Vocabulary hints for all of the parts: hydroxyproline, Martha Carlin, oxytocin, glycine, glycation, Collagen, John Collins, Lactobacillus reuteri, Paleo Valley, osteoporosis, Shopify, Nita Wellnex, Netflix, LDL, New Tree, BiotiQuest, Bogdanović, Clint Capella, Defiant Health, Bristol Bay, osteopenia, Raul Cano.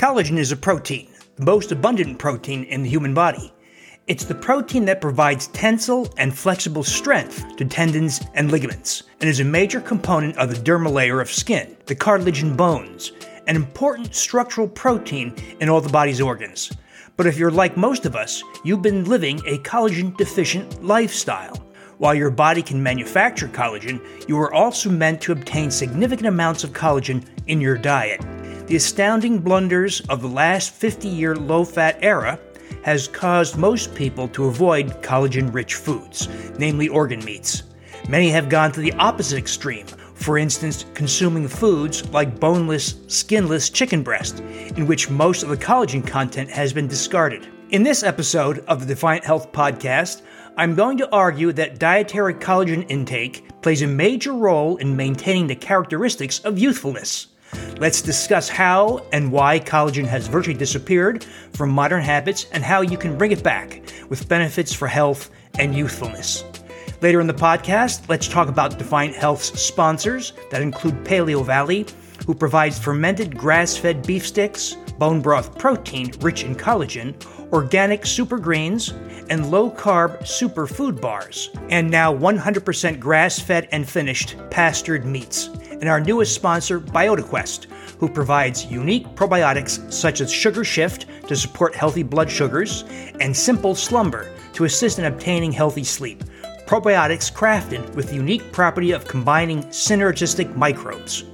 Collagen is a protein, the most abundant protein in the human body. It's the protein that provides tensile and flexible strength to tendons and ligaments, and is a major component of the dermal layer of skin, the cartilage and bones, an important structural protein in all the body's organs. But if you're like most of us, you've been living a collagen-deficient lifestyle. While your body can manufacture collagen, you are also meant to obtain significant amounts of collagen in your diet. The astounding blunders of the last 50-year low-fat era has caused most people to avoid collagen-rich foods, namely organ meats. Many have gone to the opposite extreme, for instance, consuming foods like boneless, skinless chicken breast, in which most of the collagen content has been discarded. In this episode of the Defiant Health Podcast, I'm going to argue that dietary collagen intake plays a major role in maintaining the characteristics of youthfulness. Let's discuss how and why collagen has virtually disappeared from modern habits and how you can bring it back with benefits for health and youthfulness. Later in the podcast, let's talk about Defiant Health's sponsors that include Paleo Valley, who provides fermented grass-fed beef sticks, bone broth protein rich in collagen, organic super greens, and low-carb super food bars, and now 100% grass-fed and finished pastured meats. And our newest sponsor, BiotiQuest, who provides unique probiotics such as Sugar Shift to support healthy blood sugars and Simple Slumber to assist in obtaining healthy sleep. Probiotics crafted with the unique property of combining synergistic microbes.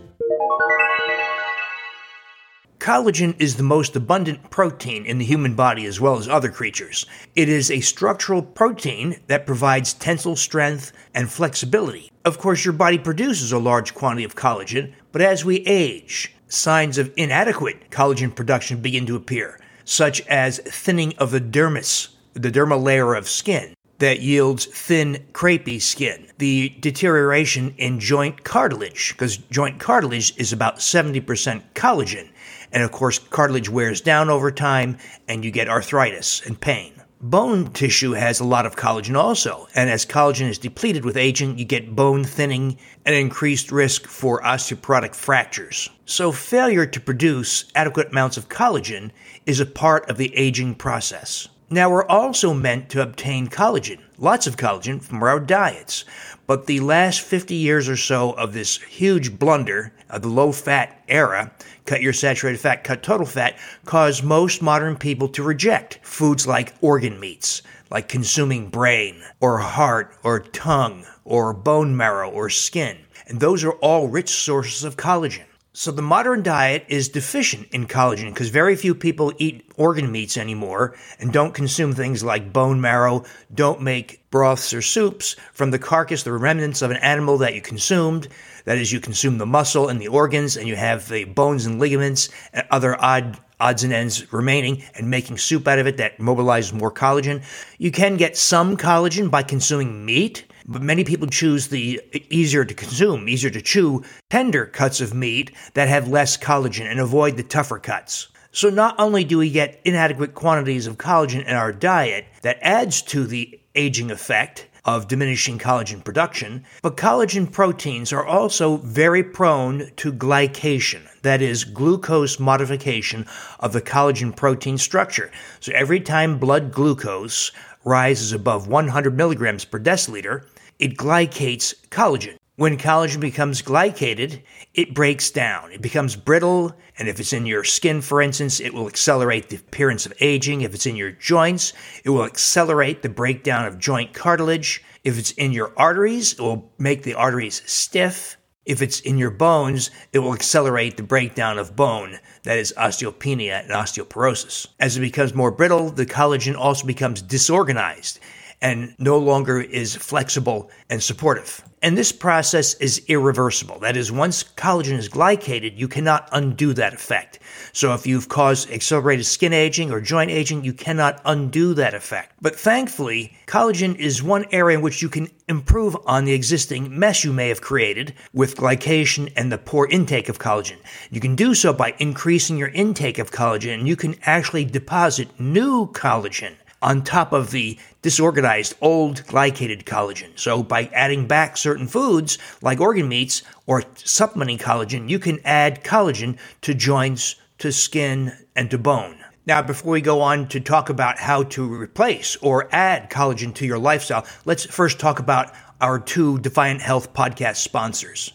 Collagen is the most abundant protein in the human body as well as other creatures. It is a structural protein that provides tensile strength and flexibility. Of course, your body produces a large quantity of collagen, but as we age, signs of inadequate collagen production begin to appear, such as thinning of the dermis, the dermal layer of skin, that yields thin, crepey skin. The deterioration in joint cartilage, because joint cartilage is about 70% collagen. And of course, cartilage wears down over time, and you get arthritis and pain. Bone tissue has a lot of collagen also, and as collagen is depleted with aging, you get bone thinning and increased risk for osteoporotic fractures. So failure to produce adequate amounts of collagen is a part of the aging process. Now, we're also meant to obtain collagen, lots of collagen, from our diets. But the last 50 years or so of this huge blunder of the low-fat era, cut your saturated fat, cut total fat, caused most modern people to reject foods like organ meats, like consuming brain or heart or tongue or bone marrow or skin. And those are all rich sources of collagen. So the modern diet is deficient in collagen because very few people eat organ meats anymore and don't consume things like bone marrow, don't make broths or soups from the carcass, the remnants of an animal that you consumed. That is, you consume the muscle and the organs and you have the bones and ligaments and other odds and ends remaining and making soup out of it that mobilizes more collagen. You can get some collagen by consuming meat. But many people choose the easier to consume, easier to chew, tender cuts of meat that have less collagen and avoid the tougher cuts. So not only do we get inadequate quantities of collagen in our diet that adds to the aging effect of diminishing collagen production, but collagen proteins are also very prone to glycation, that is, glucose modification of the collagen protein structure. So every time blood glucose rises above 100 milligrams per deciliter, it glycates collagen. When collagen becomes glycated, it breaks down. It becomes brittle, and if it's in your skin, for instance, it will accelerate the appearance of aging. If it's in your joints, it will accelerate the breakdown of joint cartilage. If it's in your arteries, it will make the arteries stiff. If it's in your bones, it will accelerate the breakdown of bone, that is osteopenia and osteoporosis. As it becomes more brittle, the collagen also becomes disorganized and no longer is flexible and supportive. And this process is irreversible. That is, once collagen is glycated, you cannot undo that effect. So if you've caused accelerated skin aging or joint aging, you cannot undo that effect. But thankfully, collagen is one area in which you can improve on the existing mess you may have created with glycation and the poor intake of collagen. You can do so by increasing your intake of collagen, and you can actually deposit new collagen on top of the disorganized, old, glycated collagen. So by adding back certain foods, like organ meats, or supplementing collagen, you can add collagen to joints, to skin, and to bone. Now, before we go on to talk about how to replace or add collagen to your lifestyle, let's first talk about our two Defiant Health podcast sponsors.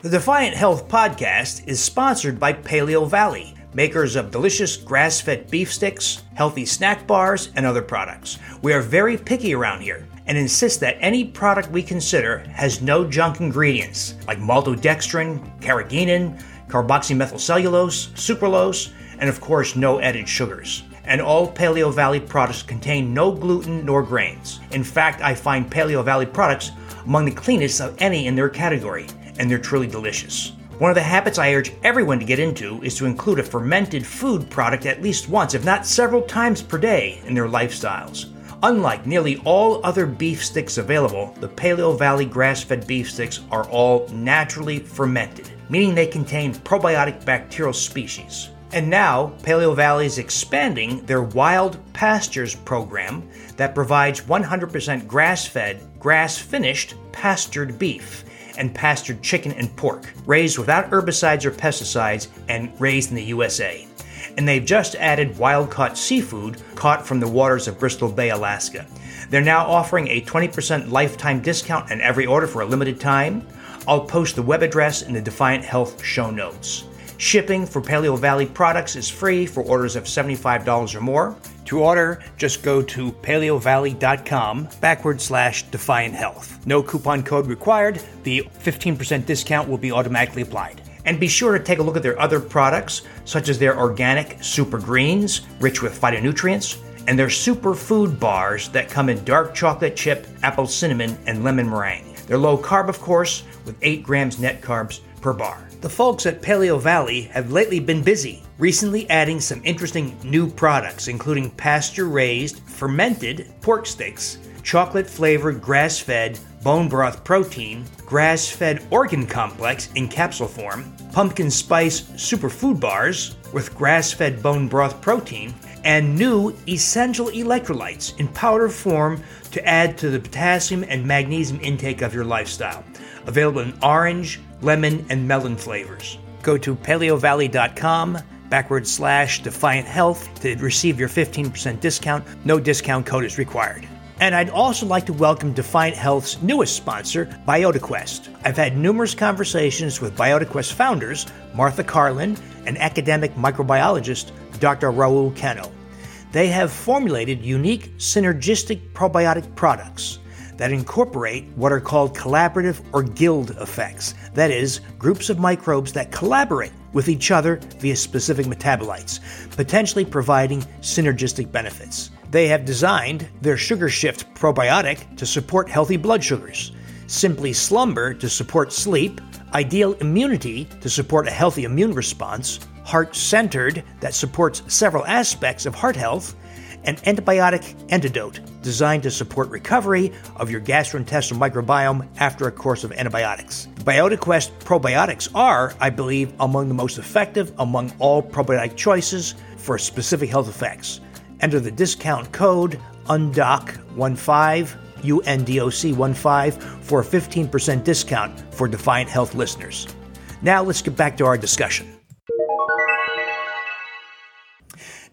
The Defiant Health podcast is sponsored by Paleo Valley, makers of delicious grass-fed beef sticks, healthy snack bars, and other products. We are very picky around here and insist that any product we consider has no junk ingredients like maltodextrin, carrageenan, carboxymethylcellulose, sucralose, and of course no added sugars. And all Paleo Valley products contain no gluten nor grains. In fact, I find Paleo Valley products among the cleanest of any in their category, and they're truly delicious. One of the habits I urge everyone to get into is to include a fermented food product at least once, if not several times per day, in their lifestyles. Unlike nearly all other beef sticks available, the Paleo Valley grass-fed beef sticks are all naturally fermented, meaning they contain probiotic bacterial species. And now, Paleo Valley is expanding their Wild Pastures program that provides 100% grass-fed, grass-finished pastured beef and pastured chicken and pork, raised without herbicides or pesticides and raised in the USA. And they've just added wild-caught seafood caught from the waters of Bristol Bay, Alaska. They're now offering a 20% lifetime discount on every order for a limited time. I'll post the web address in the Defiant Health show notes. Shipping for Paleo Valley products is free for orders of $75 or more. To order, just go to paleovalley.com/Defiant Health. No coupon code required. The 15% discount will be automatically applied. And be sure to take a look at their other products, such as their organic super greens, rich with phytonutrients, and their super food bars that come in dark chocolate chip, apple cinnamon, and lemon meringue. They're low carb, of course, with 8 grams net carbs per bar. The folks at Paleo Valley have lately been busy, recently adding some interesting new products, including pasture-raised, fermented pork steaks, chocolate-flavored grass-fed bone broth protein, grass-fed organ complex in capsule form, pumpkin spice superfood bars with grass-fed bone broth protein, and new essential electrolytes in powder form to add to the potassium and magnesium intake of your lifestyle. Available in orange, lemon, and melon flavors. Go to paleovalley.com/Defiant Health to receive your 15% discount. No discount code is required. And I'd also like to welcome Defiant Health's newest sponsor, BiotiQuest. I've had numerous conversations with BiotiQuest founders, Martha Carlin, and academic microbiologist, Dr. Raul Cano. They have formulated unique synergistic probiotic products that incorporate what are called collaborative or guild effects, that is, groups of microbes that collaborate with each other via specific metabolites, potentially providing synergistic benefits. They have designed their Sugar Shift probiotic to support healthy blood sugars, Simply Slumber to support sleep, Ideal Immunity to support a healthy immune response, Heart Centered that supports several aspects of heart health, and Antibiotic Antidote designed to support recovery of your gastrointestinal microbiome after a course of antibiotics. BiotiQuest probiotics are, I believe, among the most effective among all probiotic choices for specific health effects. Enter the discount code UNDOC15, UNDOC15, for a 15% discount for Defiant Health listeners. Now let's get back to our discussion.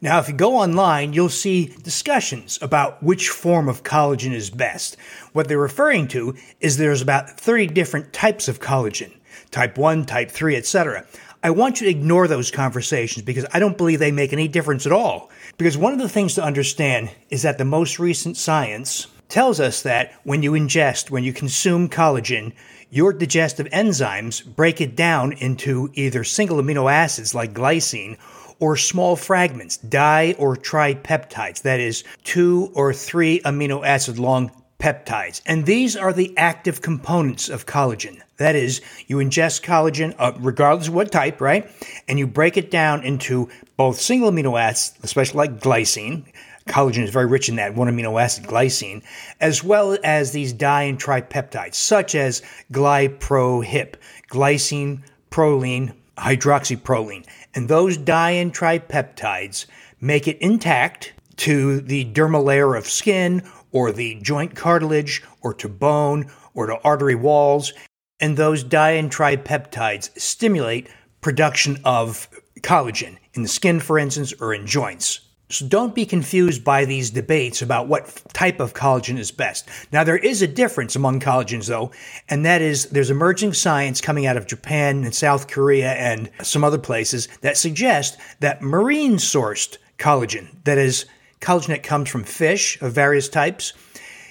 Now, if you go online, you'll see discussions about which form of collagen is best. What they're referring to is there's about 30 different types of collagen, type 1, type 3, etc. I want you to ignore those conversations because I don't believe they make any difference at all. Because one of the things to understand is that the most recent science tells us that when you consume collagen, your digestive enzymes break it down into either single amino acids like glycine or small fragments, di or tripeptides, that is, 2 or 3 amino acid long peptides. And these are the active components of collagen. That is, you ingest collagen, regardless of what type, right? And you break it down into both single amino acids, especially like glycine. Collagen is very rich in that one amino acid, glycine, as well as these di and tripeptides, such as glyprohip, glycine, proline, hydroxyproline. And those di and tripeptides make it intact to the dermal layer of skin or the joint cartilage or to bone or to artery walls. And those di and tripeptides stimulate production of collagen in the skin, for instance, or in joints. So don't be confused by these debates about what type of collagen is best. Now, there is a difference among collagens, though, and that is there's emerging science coming out of Japan and South Korea and some other places that suggest that marine-sourced collagen, that is, collagen that comes from fish of various types,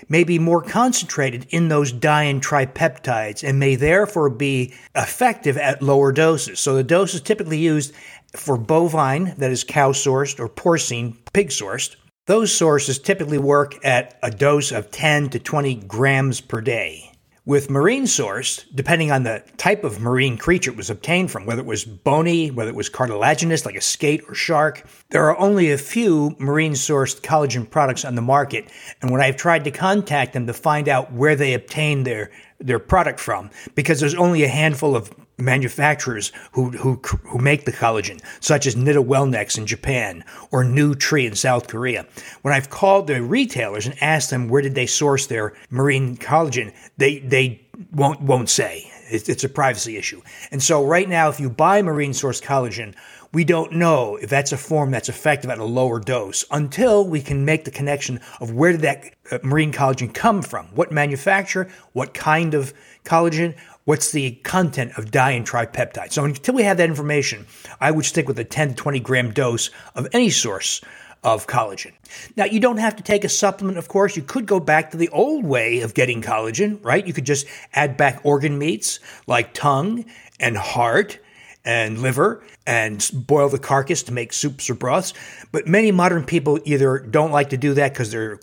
may be more concentrated in those di and tripeptides and may therefore be effective at lower doses. So the dose is typically used for bovine, that is cow-sourced, or porcine, pig-sourced. Those sources typically work at a dose of 10 to 20 grams per day. With marine-sourced, depending on the type of marine creature it was obtained from, whether it was bony, whether it was cartilaginous, like a skate or shark, there are only a few marine-sourced collagen products on the market. And when I've tried to contact them to find out where they obtained their product from, because there's only a handful of manufacturers who make the collagen, such as Nita Wellnex in Japan or New Tree in South Korea. When I've called the retailers and asked them where did they source their marine collagen, they won't say. It's a privacy issue. And so right now, if you buy marine sourced collagen, we don't know if that's a form that's effective at a lower dose until we can make the connection of where did that marine collagen come from, what manufacturer, what kind of collagen, what's the content of di and tripeptides. So until we have that information, I would stick with a 10 to 20 gram dose of any source of collagen. Now, you don't have to take a supplement, of course. You could go back to the old way of getting collagen, right? You could just add back organ meats like tongue and heart and liver and boil the carcass to make soups or broths. But many modern people either don't like to do that because they're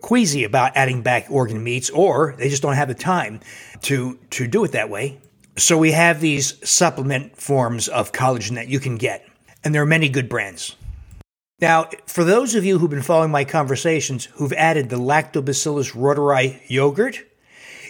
queasy about adding back organ meats, or they just don't have the time to do it that way. So we have these supplement forms of collagen that you can get, and there are many good brands. Now, for those of you who've been following my conversations who've added the Lactobacillus reuteri yogurt,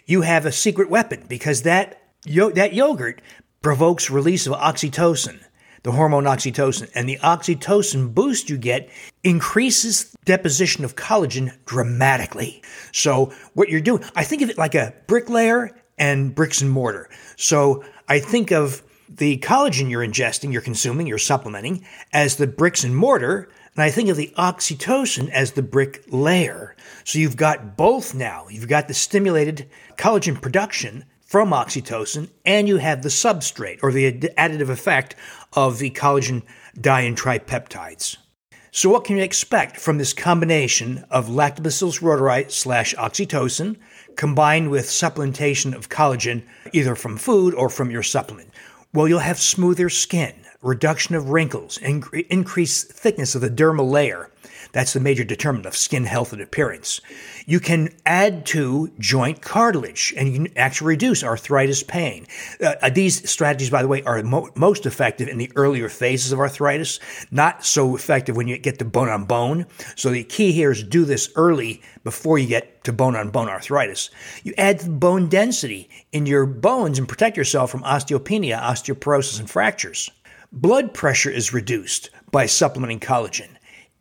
you have a secret weapon, because that yogurt provokes release of oxytocin, the hormone oxytocin, and the oxytocin boost you get increases deposition of collagen dramatically. So what you're doing, I think of it like a bricklayer and bricks and mortar. So I think of the collagen you're ingesting, you're consuming, you're supplementing as the bricks and mortar, and I think of the oxytocin as the brick layer. So you've got both now. You've got the stimulated collagen production from oxytocin, and you have the substrate or the additive effect of the collagen di and tripeptides. So what can you expect from this combination of Lactobacillus reuteri / oxytocin combined with supplementation of collagen either from food or from your supplement? Well, you'll have smoother skin, reduction of wrinkles, and increased thickness of the dermal layer. That's the major determinant of skin health and appearance. You can add to joint cartilage, and you can actually reduce arthritis pain. These strategies, by the way, are most effective in the earlier phases of arthritis, not so effective when you get to bone-on-bone. So the key here is do this early before you get to bone-on-bone arthritis. You add to bone density in your bones and protect yourself from osteopenia, osteoporosis, and fractures. Blood pressure is reduced by supplementing collagen.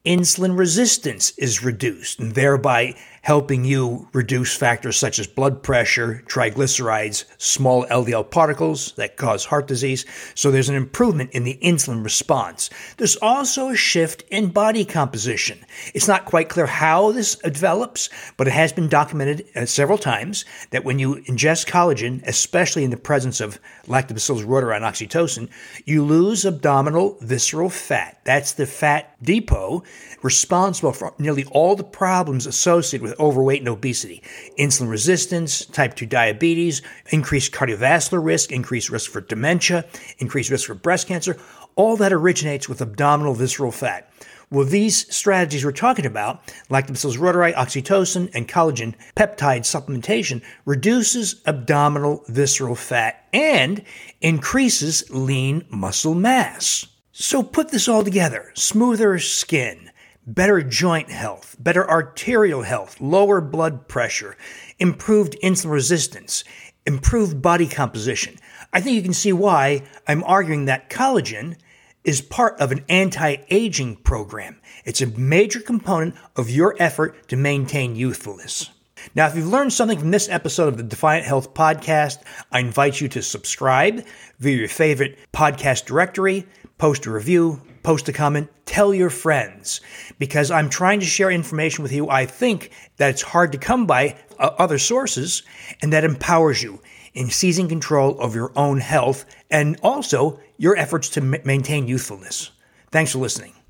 Insulin resistance is reduced, and thereby helping you reduce factors such as blood pressure, triglycerides, small LDL particles that cause heart disease. So there's an improvement in the insulin response. There's also a shift in body composition. It's not quite clear how this develops, but it has been documented several times that when you ingest collagen, especially in the presence of Lactobacillus reuteri and oxytocin, you lose abdominal visceral fat. That's the fat depot responsible for nearly all the problems associated with overweight and obesity, insulin resistance, type 2 diabetes, increased cardiovascular risk, increased risk for dementia, increased risk for breast cancer. All that originates with abdominal visceral fat. Well, these strategies we're talking about, Lactobacillus reuteri, oxytocin, and collagen peptide supplementation, reduces abdominal visceral fat and increases lean muscle mass. So put this all together: smoother skin, better joint health, better arterial health, lower blood pressure, improved insulin resistance, improved body composition. I think you can see why I'm arguing that collagen is part of an anti-aging program. It's a major component of your effort to maintain youthfulness. Now, if you've learned something from this episode of the Defiant Health Podcast, I invite you to subscribe via your favorite podcast directory, post a review, post a comment, tell your friends, because I'm trying to share information with you I think that it's hard to come by other sources, and that empowers you in seizing control of your own health and also your efforts to maintain youthfulness. Thanks for listening.